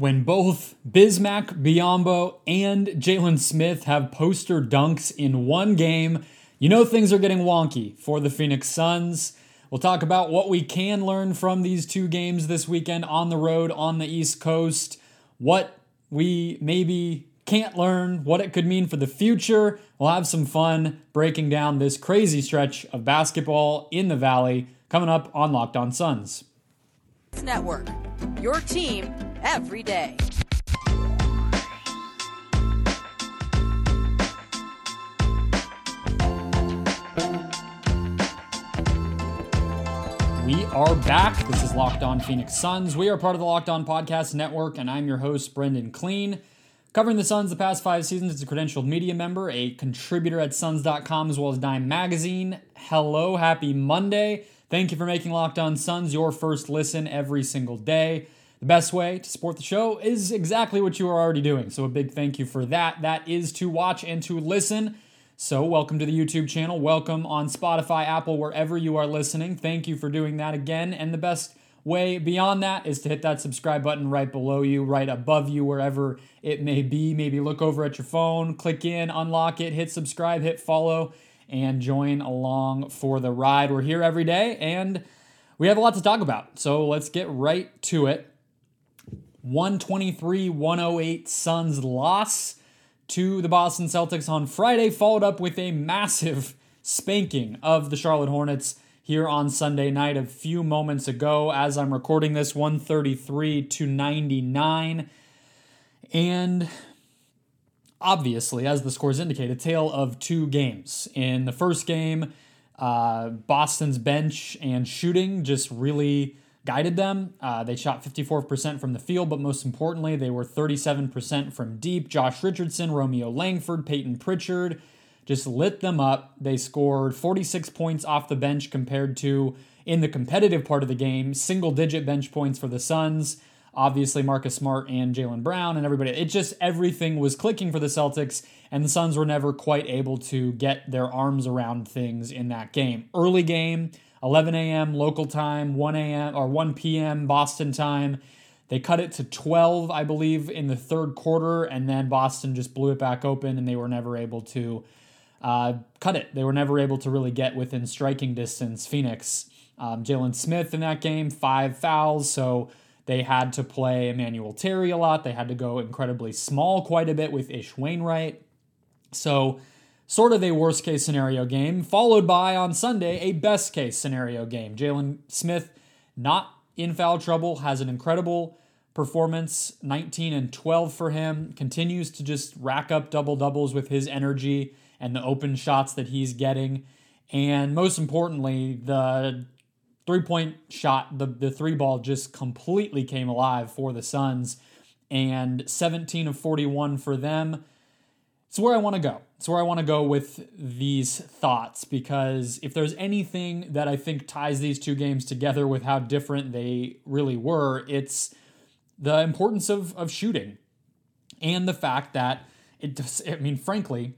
When both Bismack Biyombo and Jalen Smith have poster dunks in one game, you know things are getting wonky for the Phoenix Suns. We'll talk about what we can learn from these two games this weekend on the road on the East Coast, what we maybe can't learn, what it could mean for the future. We'll have some fun breaking down this crazy stretch of basketball in the Valley coming up on Locked On Suns Network. Your team every day. We are back. This is Locked On Phoenix Suns. We are part of the Locked On Podcast Network, and I'm your host, Brendan Kleen. Covering the Suns the past 5 seasons as a credentialed media member, a contributor at Suns.com as well as Dime Magazine. Hello, happy Monday. Thank you for making Locked On Suns your first listen every single day. The best way to support the show is exactly what you are already doing, so a big thank you for that. That is to watch and to listen. So welcome to the YouTube channel. Welcome on Spotify, Apple, wherever you are listening. Thank you for doing that again. And the best way beyond that is to hit that subscribe button right below you, right above you, wherever it may be. Maybe look over at your phone, click in, unlock it, hit subscribe, hit follow, and join along for the ride. We're here every day, and we have a lot to talk about. So let's get right to it. 123-108 Suns loss to the Boston Celtics on Friday, followed up with a massive spanking of the Charlotte Hornets here on Sunday night a few moments ago. As I'm recording this, 133-99. And obviously, as the scores indicate, a tale of two games. In the first game, Boston's bench and shooting just really guided them. They shot 54% from the field, but most importantly, they were 37% from deep. Josh Richardson, Romeo Langford, Peyton Pritchard just lit them up. They scored 46 points off the bench compared to, in the competitive part of the game, single-digit bench points for the Suns. Obviously, Marcus Smart and Jaylen Brown and everybody. It just, everything was clicking for the Celtics, and the Suns were never quite able to get their arms around things in that game. Early game, 11 a.m. local time, 1 a.m. or 1 p.m. Boston time. They cut it to 12, I believe, in the third quarter, and then Boston just blew it back open, and they were never able to cut it. They were never able to really get within striking distance. Phoenix, Jalen Smith in that game, 5 fouls, so they had to play Emmanuel Terry a lot. They had to go incredibly small quite a bit with Ish Wainwright. So sort of a worst-case scenario game, followed by, on Sunday, a best-case scenario game. Jalen Smith, not in foul trouble, has an incredible performance, 19 and 12 for him, continues to just rack up double-doubles with his energy and the open shots that he's getting. And most importantly, the three-point shot, the three ball just completely came alive for the Suns, and 17 of 41 for them. It's where I want to go. It's where I want to go with these thoughts, because if there's anything that I think ties these two games together with how different they really were, it's the importance of shooting and the fact that frankly,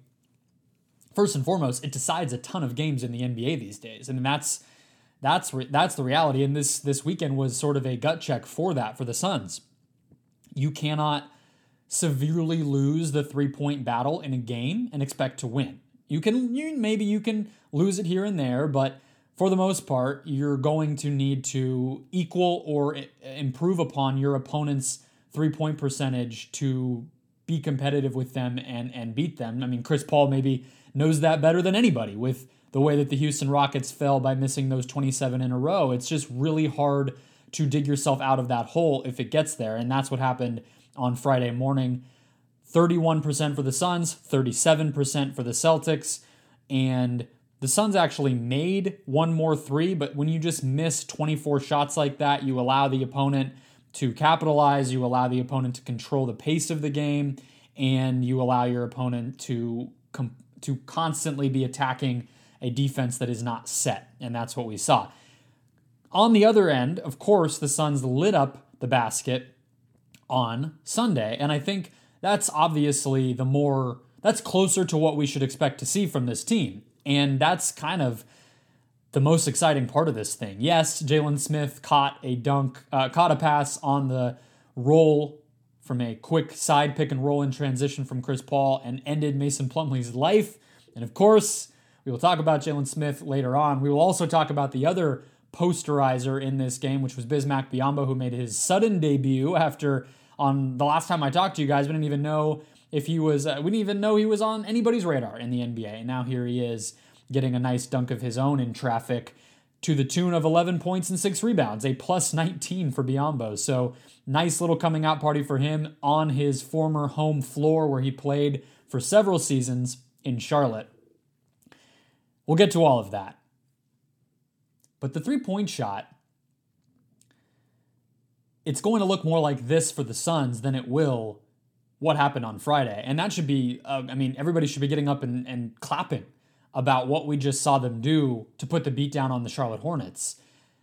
first and foremost, it decides a ton of games in the NBA these days. I mean, that's the reality. And this weekend was sort of a gut check for that for the Suns. You cannot severely lose the three-point battle in a game and expect to win. You can lose it here and there, but for the most part, you're going to need to equal or improve upon your opponent's three-point percentage to be competitive with them and beat them. I mean, Chris Paul maybe knows that better than anybody with the way that the Houston Rockets fell by missing those 27 in a row. It's just really hard to dig yourself out of that hole if it gets there, and that's what happened on Friday morning. 31% for the Suns, 37% for the Celtics, and the Suns actually made one more three, but when you just miss 24 shots like that, you allow the opponent to capitalize, you allow the opponent to control the pace of the game, and you allow your opponent to constantly be attacking a defense that is not set, and that's what we saw. On the other end, of course, the Suns lit up the basket on Sunday. And I think that's obviously that's closer to what we should expect to see from this team. And that's kind of the most exciting part of this thing. Yes, Jalen Smith caught a pass on the roll from a quick side pick and roll in transition from Chris Paul and ended Mason Plumlee's life. And of course, we will talk about Jalen Smith later on. We will also talk about the other posterizer in this game, which was Bismack Biyombo, who made his sudden debut after, on the last time I talked to you guys, we didn't even know if he was, we didn't even know he was on anybody's radar in the NBA. And now here he is getting a nice dunk of his own in traffic to the tune of 11 points and 6 rebounds, a plus 19 for Biyombo. So nice little coming out party for him on his former home floor where he played for several seasons in Charlotte. We'll get to all of that. But the three-point shot, it's going to look more like this for the Suns than it will what happened on Friday. And that should be, everybody should be getting up and clapping about what we just saw them do to put the beat down on the Charlotte Hornets.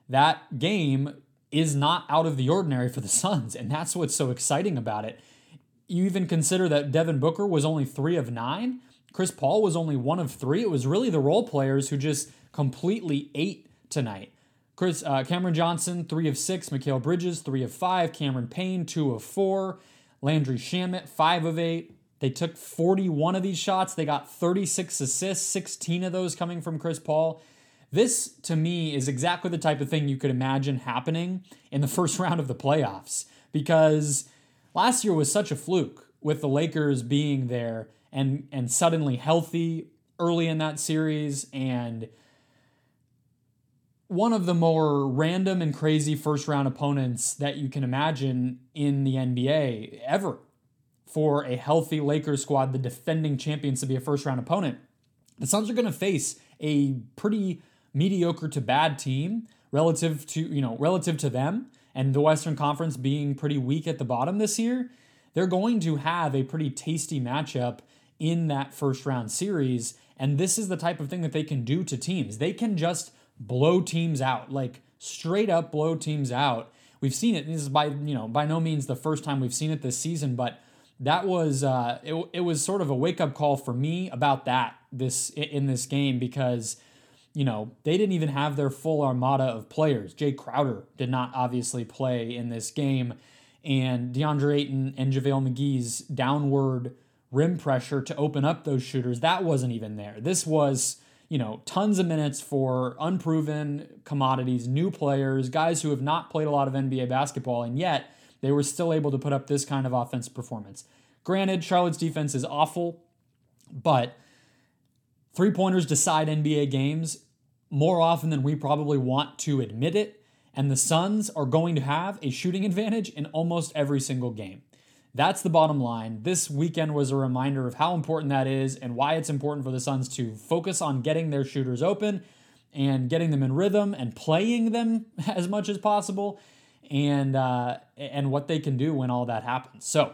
That game is not out of the ordinary for the Suns, and that's what's so exciting about it. You even consider that Devin Booker was only 3 of 9. Chris Paul was only 1 of 3. It was really the role players who just completely ate tonight. Cameron Johnson, 3 of 6. Mikael Bridges, 3 of 5. Cameron Payne, 2 of 4. Landry Shamet, 5 of 8. They took 41 of these shots. They got 36 assists, 16 of those coming from Chris Paul. This, to me, is exactly the type of thing you could imagine happening in the first round of the playoffs, because last year was such a fluke with the Lakers being there and suddenly healthy early in that series, and one of the more random and crazy first-round opponents that you can imagine in the NBA ever for a healthy Lakers squad, the defending champions, to be a first-round opponent. The Suns are going to face a pretty mediocre to bad team relative to them, and the Western Conference being pretty weak at the bottom this year. They're going to have a pretty tasty matchup in that first-round series, and this is the type of thing that they can do to teams. They can just blow teams out, like straight up blow teams out. We've seen it. This is by no means the first time we've seen it this season, but that was it was sort of a wake up call for me about that in this game, because they didn't even have their full armada of players. Jay Crowder did not obviously play in this game, and DeAndre Ayton and JaVale McGee's downward rim pressure to open up those shooters, that wasn't even there. This was tons of minutes for unproven commodities, new players, guys who have not played a lot of NBA basketball, and yet they were still able to put up this kind of offensive performance. Granted, Charlotte's defense is awful, but three-pointers decide NBA games more often than we probably want to admit it, and the Suns are going to have a shooting advantage in almost every single game. That's the bottom line. This weekend was a reminder of how important that is and why it's important for the Suns to focus on getting their shooters open and getting them in rhythm and playing them as much as possible, and what they can do when all that happens. So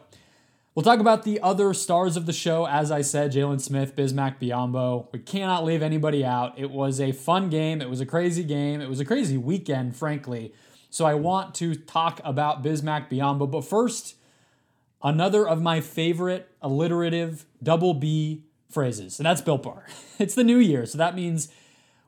we'll talk about the other stars of the show. As I said, Jalen Smith, Bismack Biyombo. We cannot leave anybody out. It was a fun game. It was a crazy game. It was a crazy weekend, frankly. So I want to talk about Bismack Biyombo, but first, another of my favorite alliterative double B phrases, and that's Built Bar. It's the new year, so that means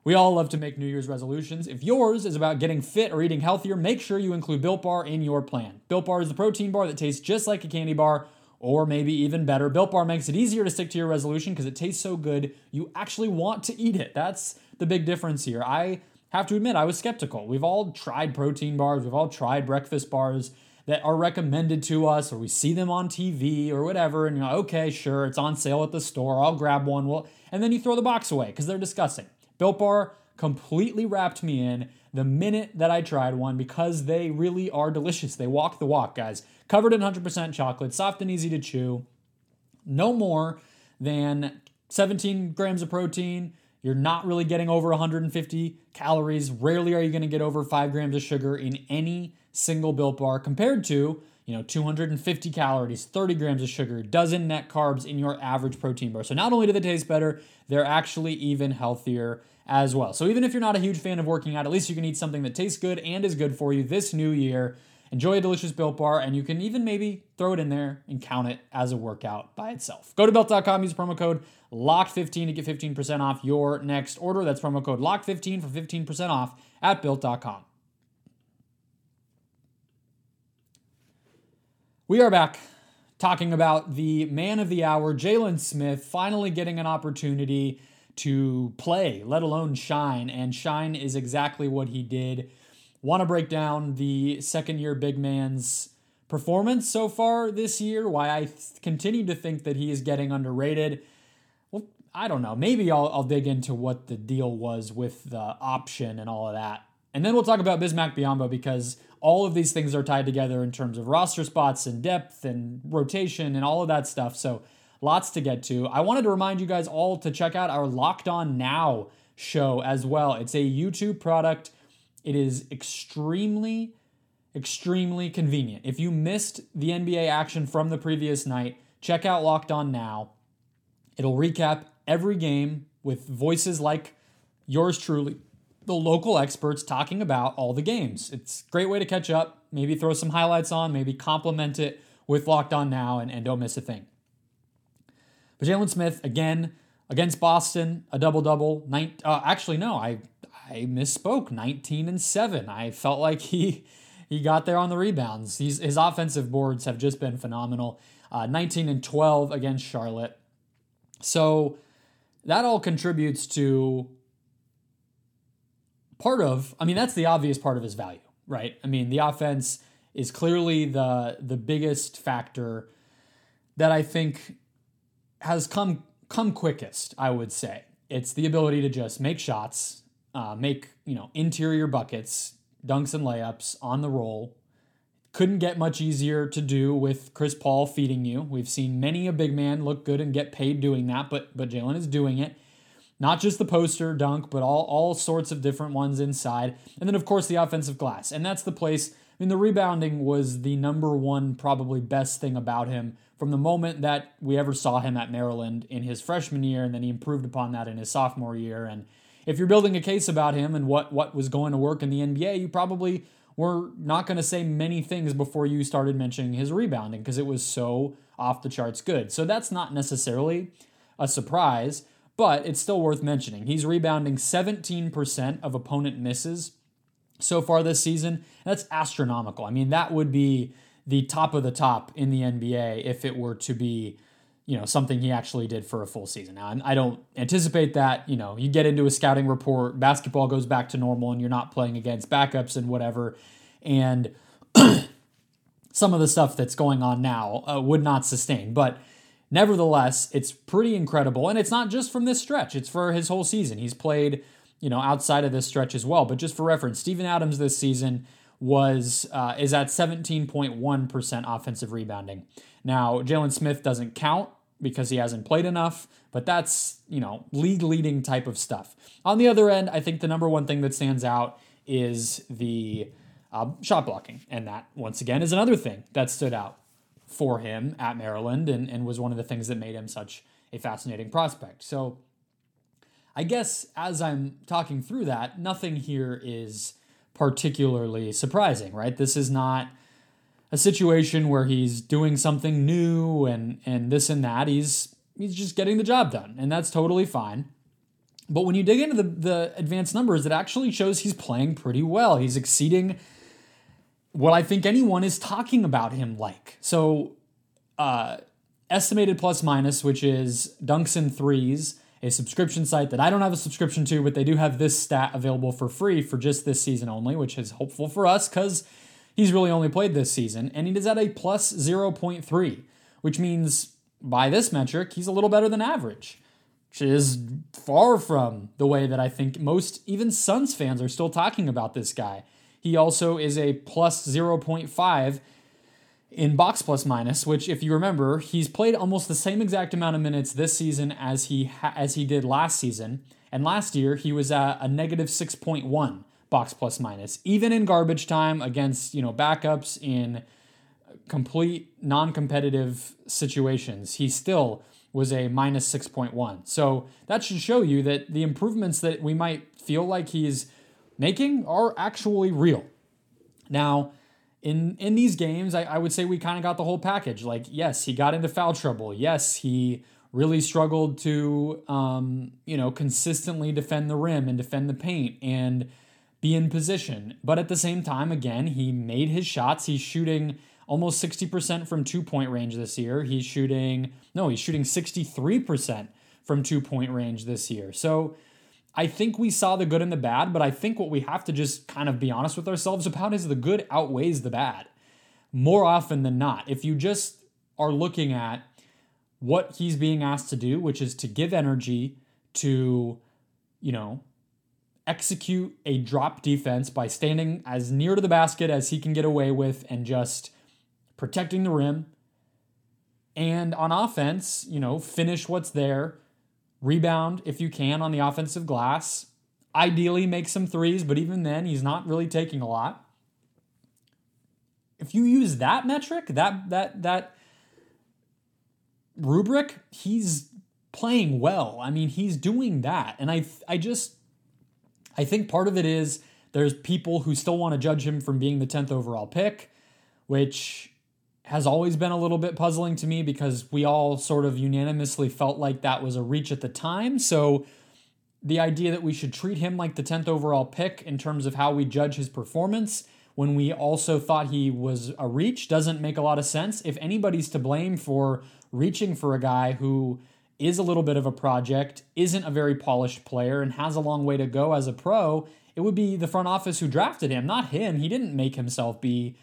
we all love to make New Year's resolutions. If yours is about getting fit or eating healthier, make sure you include Built Bar in your plan. Built Bar is the protein bar that tastes just like a candy bar, or maybe even better. Built Bar makes it easier to stick to your resolution because it tastes so good you actually want to eat it. That's the big difference here. I have to admit, I was skeptical. We've all tried protein bars. We've all tried breakfast bars that are recommended to us, or we see them on TV or whatever, and you're like, okay, sure, it's on sale at the store, I'll grab one. Well, and then you throw the box away because they're disgusting. Built Bar completely wrapped me in the minute that I tried one, because they really are delicious. They walk the walk, guys. Covered in 100% chocolate, soft and easy to chew. No more than 17 grams of protein. You're not really getting over 150 calories. Rarely are you going to get over 5 grams of sugar in any single Built Bar, compared to 250 calories, 30 grams of sugar, dozen net carbs in your average protein bar. So not only do they taste better, they're actually even healthier as well. So even if you're not a huge fan of working out, at least you can eat something that tastes good and is good for you this new year. Enjoy a delicious Built Bar, and you can even maybe throw it in there and count it as a workout by itself. Go to Built.com, use promo code LOCK15 to get 15% off your next order. That's promo code LOCK15 for 15% off at Built.com. We are back talking about the man of the hour, Jalen Smith, finally getting an opportunity to play, let alone shine, and shine is exactly what he did. Want to break down the second-year big man's performance so far this year, why I continue to think that he is getting underrated. Well, I don't know. Maybe I'll dig into what the deal was with the option and all of that. And then we'll talk about Bismack Biyombo because all of these things are tied together in terms of roster spots and depth and rotation and all of that stuff. So lots to get to. I wanted to remind you guys all to check out our Locked On Now show as well. It's a YouTube product. It is extremely, extremely convenient. If you missed the NBA action from the previous night, check out Locked On Now. It'll recap every game with voices like yours truly, the local experts talking about all the games. It's a great way to catch up, maybe throw some highlights on, maybe complement it with Locked On Now, and don't miss a thing. But Jalen Smith, again, against Boston, a double-double. I misspoke, 19-7. I felt like he got there on the rebounds. His offensive boards have just been phenomenal. 19-12 against Charlotte. So that all contributes to that's the obvious part of his value, right? I mean, the offense is clearly the biggest factor that I think has come quickest, I would say. It's the ability to just make shots, make interior buckets, dunks and layups on the roll. Couldn't get much easier to do with Chris Paul feeding you. We've seen many a big man look good and get paid doing that, but Jalen is doing it. Not just the poster dunk, but all sorts of different ones inside. And then, of course, the offensive glass. And that's the place. I mean, the rebounding was the number one probably best thing about him from the moment that we ever saw him at Maryland in his freshman year, and then he improved upon that in his sophomore year. And if you're building a case about him and what was going to work in the NBA, you probably were not going to say many things before you started mentioning his rebounding because it was so off the charts good. So that's not necessarily a surprise, but it's still worth mentioning. He's rebounding 17% of opponent misses so far this season. That's astronomical. I mean, that would be the top of the top in the NBA if it were to be, something he actually did for a full season. Now, I don't anticipate that. You get into a scouting report, basketball goes back to normal, and you're not playing against backups and whatever. And some of the stuff that's going on now would not sustain, but nevertheless, it's pretty incredible, and it's not just from this stretch. It's for his whole season. He's played, outside of this stretch as well. But just for reference, Steven Adams this season is at 17.1% offensive rebounding. Now, Jalen Smith doesn't count because he hasn't played enough, but that's, league-leading type of stuff. On the other end, I think the number one thing that stands out is the shot blocking, and that, once again, is another thing that stood out for him at Maryland and was one of the things that made him such a fascinating prospect. So I guess as I'm talking through that, nothing here is particularly surprising, right? This is not a situation where he's doing something new and this and that. He's just getting the job done, and that's totally fine. But when you dig into the advanced numbers, it actually shows he's playing pretty well. He's exceeding what I think anyone is talking about him like. So estimated plus minus, which is Dunks and Threes, a subscription site that I don't have a subscription to, but they do have this stat available for free for just this season only, which is helpful for us because he's really only played this season. And he is at a plus 0.3, which means by this metric, he's a little better than average, which is far from the way that I think most even Suns fans are still talking about this guy. He also is a plus 0.5 in box plus minus, which, if you remember, he's played almost the same exact amount of minutes this season as he did last season. And last year, he was at a negative 6.1 box plus minus, even in garbage time against, backups in complete non-competitive situations. He still was a minus 6.1. So that should show you that the improvements that we might feel like he's making are actually real. Now, in these games, I would say we kind of got the whole package. Like, yes, he got into foul trouble. Yes, he really struggled to, consistently defend the rim and defend the paint and be in position. But at the same time, again, he made his shots. He's shooting almost 60% from 2-point range this year. He's shooting 63% from 2-point range this year. So I think we saw the good and the bad, but I think what we have to just kind of be honest with ourselves about is the good outweighs the bad more often than not. If you just are looking at what he's being asked to do, which is to give energy to, execute a drop defense by standing as near to the basket as he can get away with and just protecting the rim. And on offense, finish what's there, rebound if you can on the offensive glass, ideally make some threes, but even then he's not really taking a lot. If you use that metric, that rubric, he's playing well. I mean, he's doing that. And I think part of it is there's people who still want to judge him from being the 10th overall pick, which has always been a little bit puzzling to me because we all sort of unanimously felt like that was a reach at the time. So the idea that we should treat him like the 10th overall pick in terms of how we judge his performance when we also thought he was a reach doesn't make a lot of sense. If anybody's to blame for reaching for a guy who is a little bit of a project, isn't a very polished player, and has a long way to go as a pro, it would be the front office who drafted him, not him. He didn't make himself be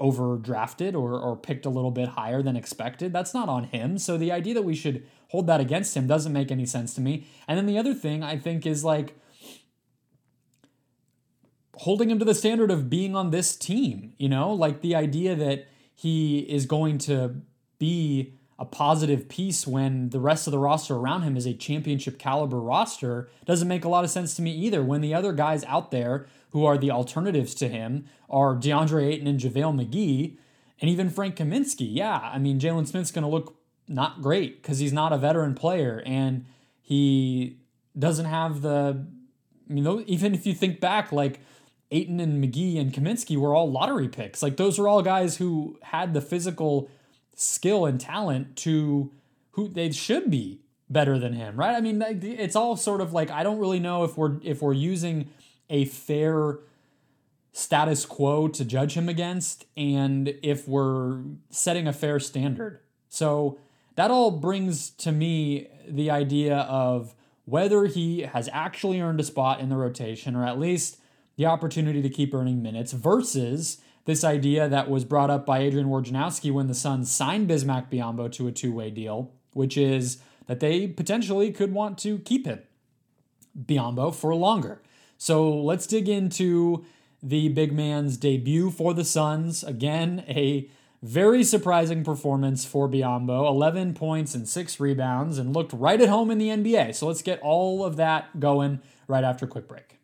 overdrafted or picked a little bit higher than expected. That's not on him. So the idea that we should hold that against him doesn't make any sense to me. And then the other thing I think is like, holding him to the standard of being on this team, like the idea that he is going to be a positive piece when the rest of the roster around him is a championship caliber roster doesn't make a lot of sense to me either. When the other guys out there who are the alternatives to him are DeAndre Ayton and JaVale McGee and even Frank Kaminsky. Yeah, I mean, Jalen Smith's going to look not great because he's not a veteran player and he doesn't have the, even if you think back, like, Ayton and McGee and Kaminsky were all lottery picks. Like those are all guys who had the physical skill and talent to who they should be better than him, right? I mean, it's all sort of like, I don't really know if we're using a fair status quo to judge him against and if we're setting a fair standard. So that all brings to me the idea of whether he has actually earned a spot in the rotation or at least the opportunity to keep earning minutes versus this idea that was brought up by Adrian Wojnarowski when the Suns signed Bismack Biyombo to a two-way deal, which is that they potentially could want to keep him, Biyombo, for longer. So let's dig into the big man's debut for the Suns. Again, a very surprising performance for Biyombo, 11 points and 6 rebounds, and looked right at home in the NBA. So let's get all of that going right after a quick break.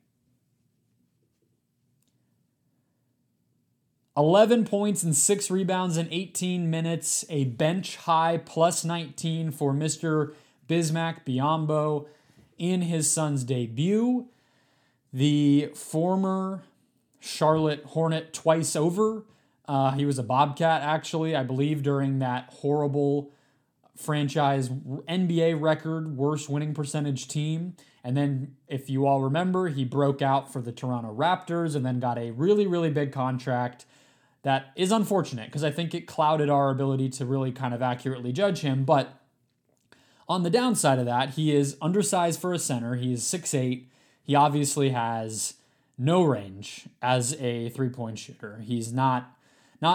11 points and 6 rebounds in 18 minutes, a bench high plus 19 for Mr. Bismack Biyombo in his Suns' debut. The former Charlotte Hornet twice over. He was a Bobcat, actually, I believe, during that horrible franchise NBA record, worst winning percentage team. And then, if you all remember, he broke out for the Toronto Raptors and then got a really, really big contract. That is unfortunate because I think it clouded our ability to really kind of accurately judge him. But on the downside of that, he is undersized for a center. He is 6'8". He obviously has no range as a three-point shooter. He's not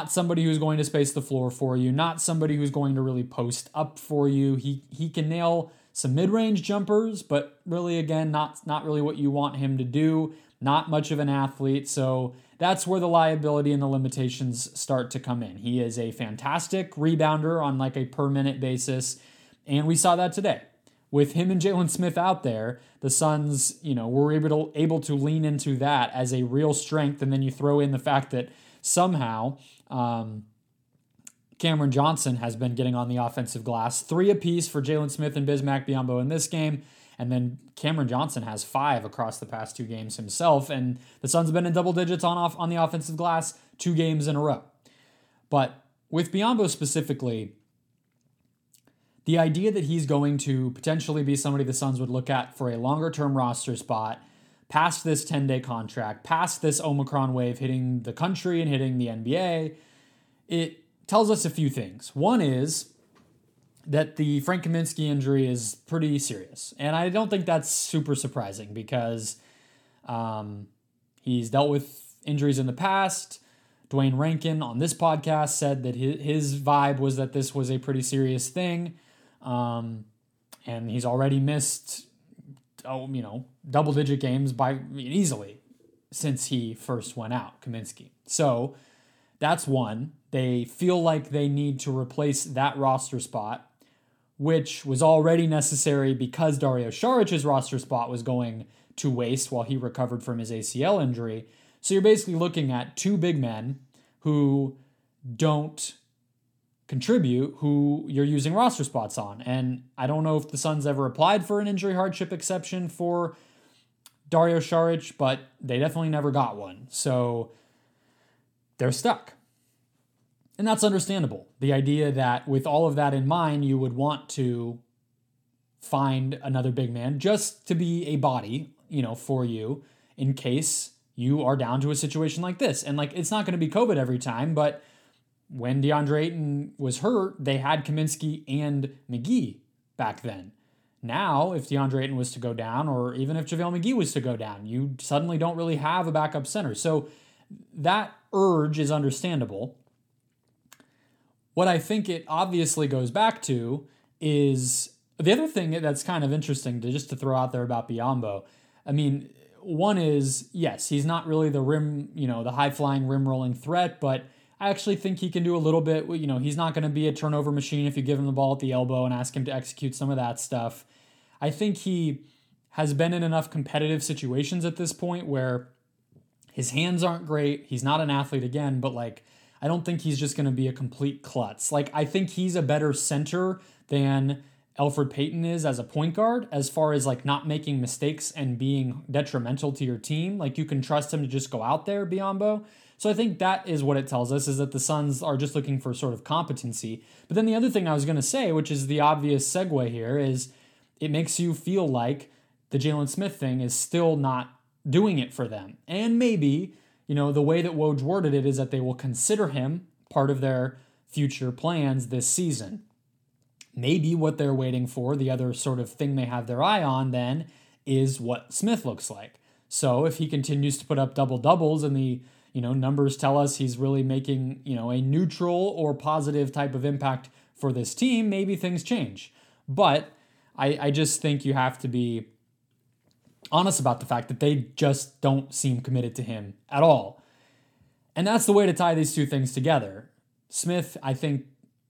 somebody who's going to space the floor for you, not somebody who's going to really post up for you. He can nail some mid-range jumpers, but really, again, not really what you want him to do. Not much of an athlete, so that's where the liability and the limitations start to come in. He is a fantastic rebounder on like a per-minute basis, and we saw that today. With him and Jalen Smith out there, the Suns, were able to lean into that as a real strength, and then you throw in the fact that somehow Cameron Johnson has been getting on the offensive glass. 3 apiece for Jalen Smith and Bismack Biyombo in this game. And then Cameron Johnson has 5 across the past 2 games himself. And the Suns have been in double digits on the offensive glass 2 games in a row. But with Biyombo specifically, the idea that he's going to potentially be somebody the Suns would look at for a longer-term roster spot, past this 10-day contract, past this Omicron wave hitting the country and hitting the NBA, it tells us a few things. One is that the Frank Kaminsky injury is pretty serious. And I don't think that's super surprising because he's dealt with injuries in the past. Dwayne Rankin on this podcast said that his vibe was that this was a pretty serious thing. And he's already missed, double-digit games easily since he first went out, Kaminsky. So that's one. They feel like they need to replace that roster spot, which was already necessary because Dario Saric's roster spot was going to waste while he recovered from his ACL injury. So you're basically looking at two big men who don't contribute, who you're using roster spots on. And I don't know if the Suns ever applied for an injury hardship exception for Dario Saric, but they definitely never got one. So they're stuck. And that's understandable. The idea that with all of that in mind, you would want to find another big man just to be a body, for you in case you are down to a situation like this. And it's not going to be COVID every time, but when DeAndre Ayton was hurt, they had Kaminsky and McGee back then. Now, if DeAndre Ayton was to go down, or even if JaVale McGee was to go down, you suddenly don't really have a backup center. So that urge is understandable. What I think it obviously goes back to is the other thing that's kind of interesting to throw out there about Biyombo. I mean, one is, yes, he's not really the rim, the high-flying rim-rolling threat, but I actually think he can do a little bit. He's not going to be a turnover machine if you give him the ball at the elbow and ask him to execute some of that stuff. I think he has been in enough competitive situations at this point where his hands aren't great. He's not an athlete again, but I don't think he's just going to be a complete klutz. I think he's a better center than Alfred Payton is as a point guard, as far as not making mistakes and being detrimental to your team. You can trust him to just go out there, Biyombo. So I think that is what it tells us, is that the Suns are just looking for sort of competency. But then the other thing I was going to say, which is the obvious segue here, is it makes you feel like the Jalen Smith thing is still not doing it for them. And maybe, the way that Woj worded it is that they will consider him part of their future plans this season. Maybe what they're waiting for, the other sort of thing they have their eye on then, is what Smith looks like. So if he continues to put up double-doubles and the numbers tell us he's really making a neutral or positive type of impact for this team, maybe things change. But I just think you have to be honest about the fact that they just don't seem committed to him at all. And that's the way to tie these two things together. Smith, I think,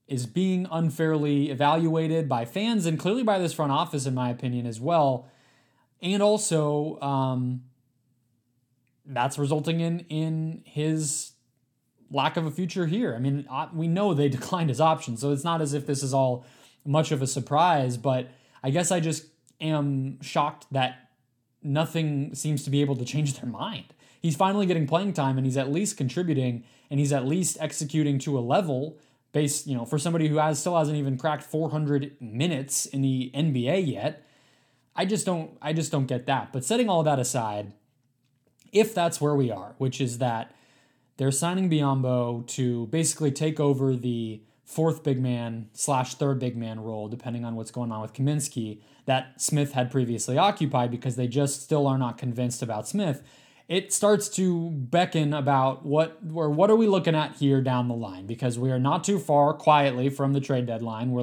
is being unfairly evaluated by fans and clearly by this front office, in my opinion, as well. And also, that's resulting in his lack of a future here. I mean, we know they declined his option, so it's not as if this is all much of a surprise, but I guess I just am shocked that nothing seems to be able to change their mind. He's finally getting playing time, and he's at least contributing, and he's at least executing to a level based, for somebody who still hasn't even cracked 400 minutes in the NBA yet. I just don't get that. But setting all that aside, if that's where we are, which is that they're signing Biyombo to basically take over the fourth big man / third big man role, depending on what's going on with Kaminsky, that Smith had previously occupied because they just still are not convinced about Smith, it starts to beckon about what are we looking at here down the line? Because we are not too far quietly from the trade deadline. We're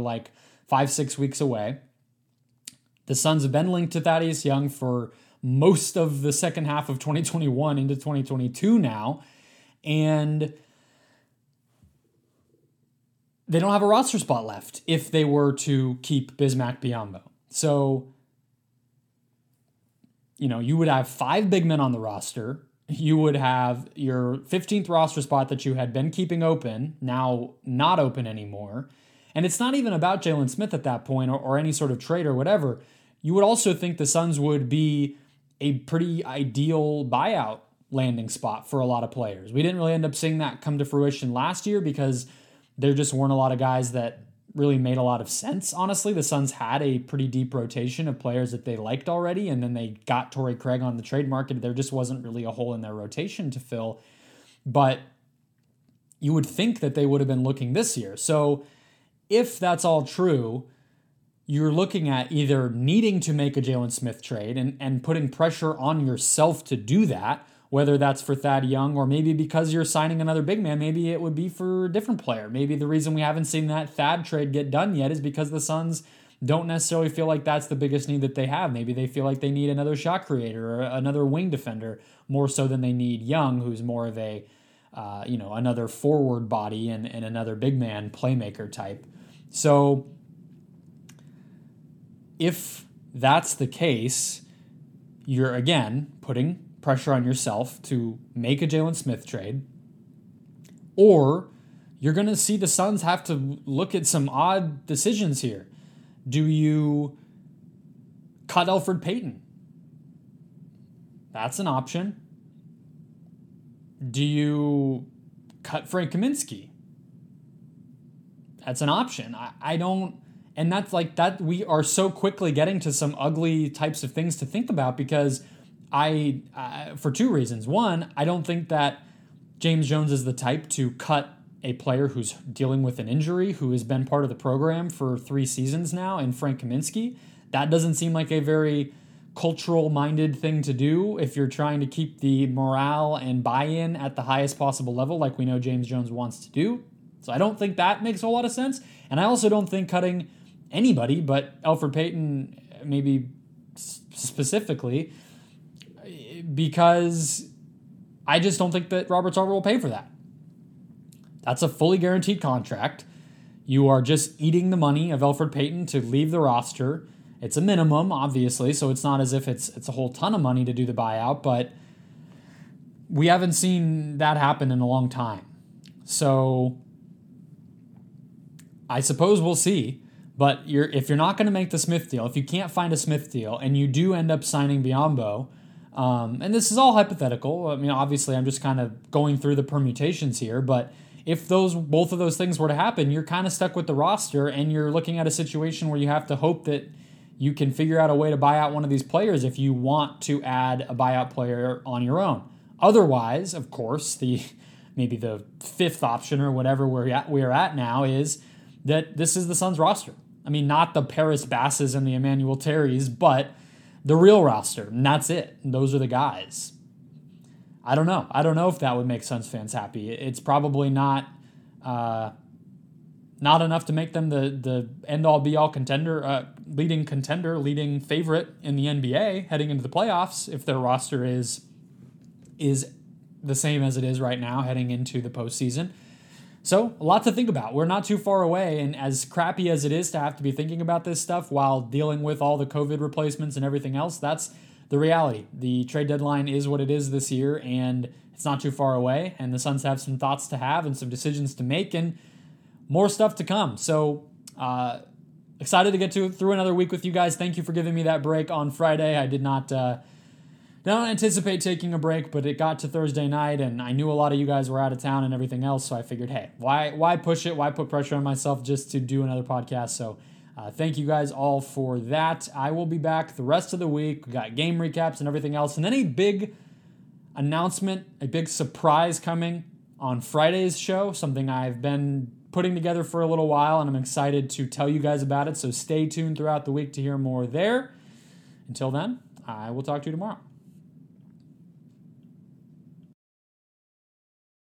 5-6 weeks away. The Suns have been linked to Thaddeus Young for most of the second half of 2021 into 2022 now, and they don't have a roster spot left if they were to keep Bismack Biyombo. So, you would have five big men on the roster. You would have your 15th roster spot that you had been keeping open, now not open anymore. And it's not even about Jalen Smith at that point or any sort of trade or whatever. You would also think the Suns would be a pretty ideal buyout landing spot for a lot of players. We didn't really end up seeing that come to fruition last year because there just weren't a lot of guys that really made a lot of sense. Honestly, the Suns had a pretty deep rotation of players that they liked already, and then they got Torrey Craig on the trade market. There just wasn't really a hole in their rotation to fill. But you would think that they would have been looking this year. So if that's all true, you're looking at either needing to make a Jalen Smith trade and putting pressure on yourself to do that, whether that's for Thad Young or maybe because you're signing another big man, maybe it would be for a different player. Maybe the reason we haven't seen that Thad trade get done yet is because the Suns don't necessarily feel like that's the biggest need that they have. Maybe they feel like they need another shot creator or another wing defender more so than they need Young, who's more of a, another forward body and another big man playmaker type. So if that's the case, you're again putting pressure on yourself to make a Jalen Smith trade, or you're going to see the Suns have to look at some odd decisions here. Do you cut Alfred Payton? That's an option. Do you cut Frank Kaminsky? That's an option. And that's like that. We are so quickly getting to some ugly types of things to think about because I for two reasons. One, I don't think that James Jones is the type to cut a player who's dealing with an injury, who has been part of the program for 3 seasons now, and Frank Kaminsky. That doesn't seem like a very cultural-minded thing to do if you're trying to keep the morale and buy-in at the highest possible level, like we know James Jones wants to do. So I don't think that makes a whole lot of sense. And I also don't think cutting anybody, but Alfred Payton maybe specifically, because I just don't think that Robert Sarver will pay for that. That's a fully guaranteed contract. You are just eating the money of Alfred Payton to leave the roster. It's a minimum, obviously, so it's not as if it's a whole ton of money to do the buyout, but we haven't seen that happen in a long time. So I suppose we'll see, but if you're not going to make the Smith deal, if you can't find a Smith deal and you do end up signing Biyombo, and this is all hypothetical. I mean, obviously, I'm just kind of going through the permutations here, but if both of those things were to happen, you're kind of stuck with the roster and you're looking at a situation where you have to hope that you can figure out a way to buy out one of these players if you want to add a buyout player on your own. Otherwise, of course, maybe the fifth option or whatever we are at now is that this is the Suns roster. I mean, not the Paris Basses and the Emmanuel Terrys, but the real roster, and that's it. Those are the guys. I don't know if that would make Suns fans happy. It's probably not enough to make them the end-all, be-all contender, leading favorite in the NBA heading into the playoffs if their roster is the same as it is right now heading into the postseason. So a lot to think about. We're not too far away, and as crappy as it is to have to be thinking about this stuff while dealing with all the COVID replacements and everything else, that's the reality. The trade deadline is what it is this year, and it's not too far away, and the Suns have some thoughts to have and some decisions to make and more stuff to come. So excited to get through another week with you guys. Thank you for giving me that break on Friday. I did not don't anticipate taking a break, but it got to Thursday night, and I knew a lot of you guys were out of town and everything else, so I figured, hey, why push it? Why put pressure on myself just to do another podcast? So thank you guys all for that. I will be back the rest of the week. We got game recaps and everything else. And then a big announcement, a big surprise coming on Friday's show, something I've been putting together for a little while, and I'm excited to tell you guys about it. So stay tuned throughout the week to hear more there. Until then, I will talk to you tomorrow.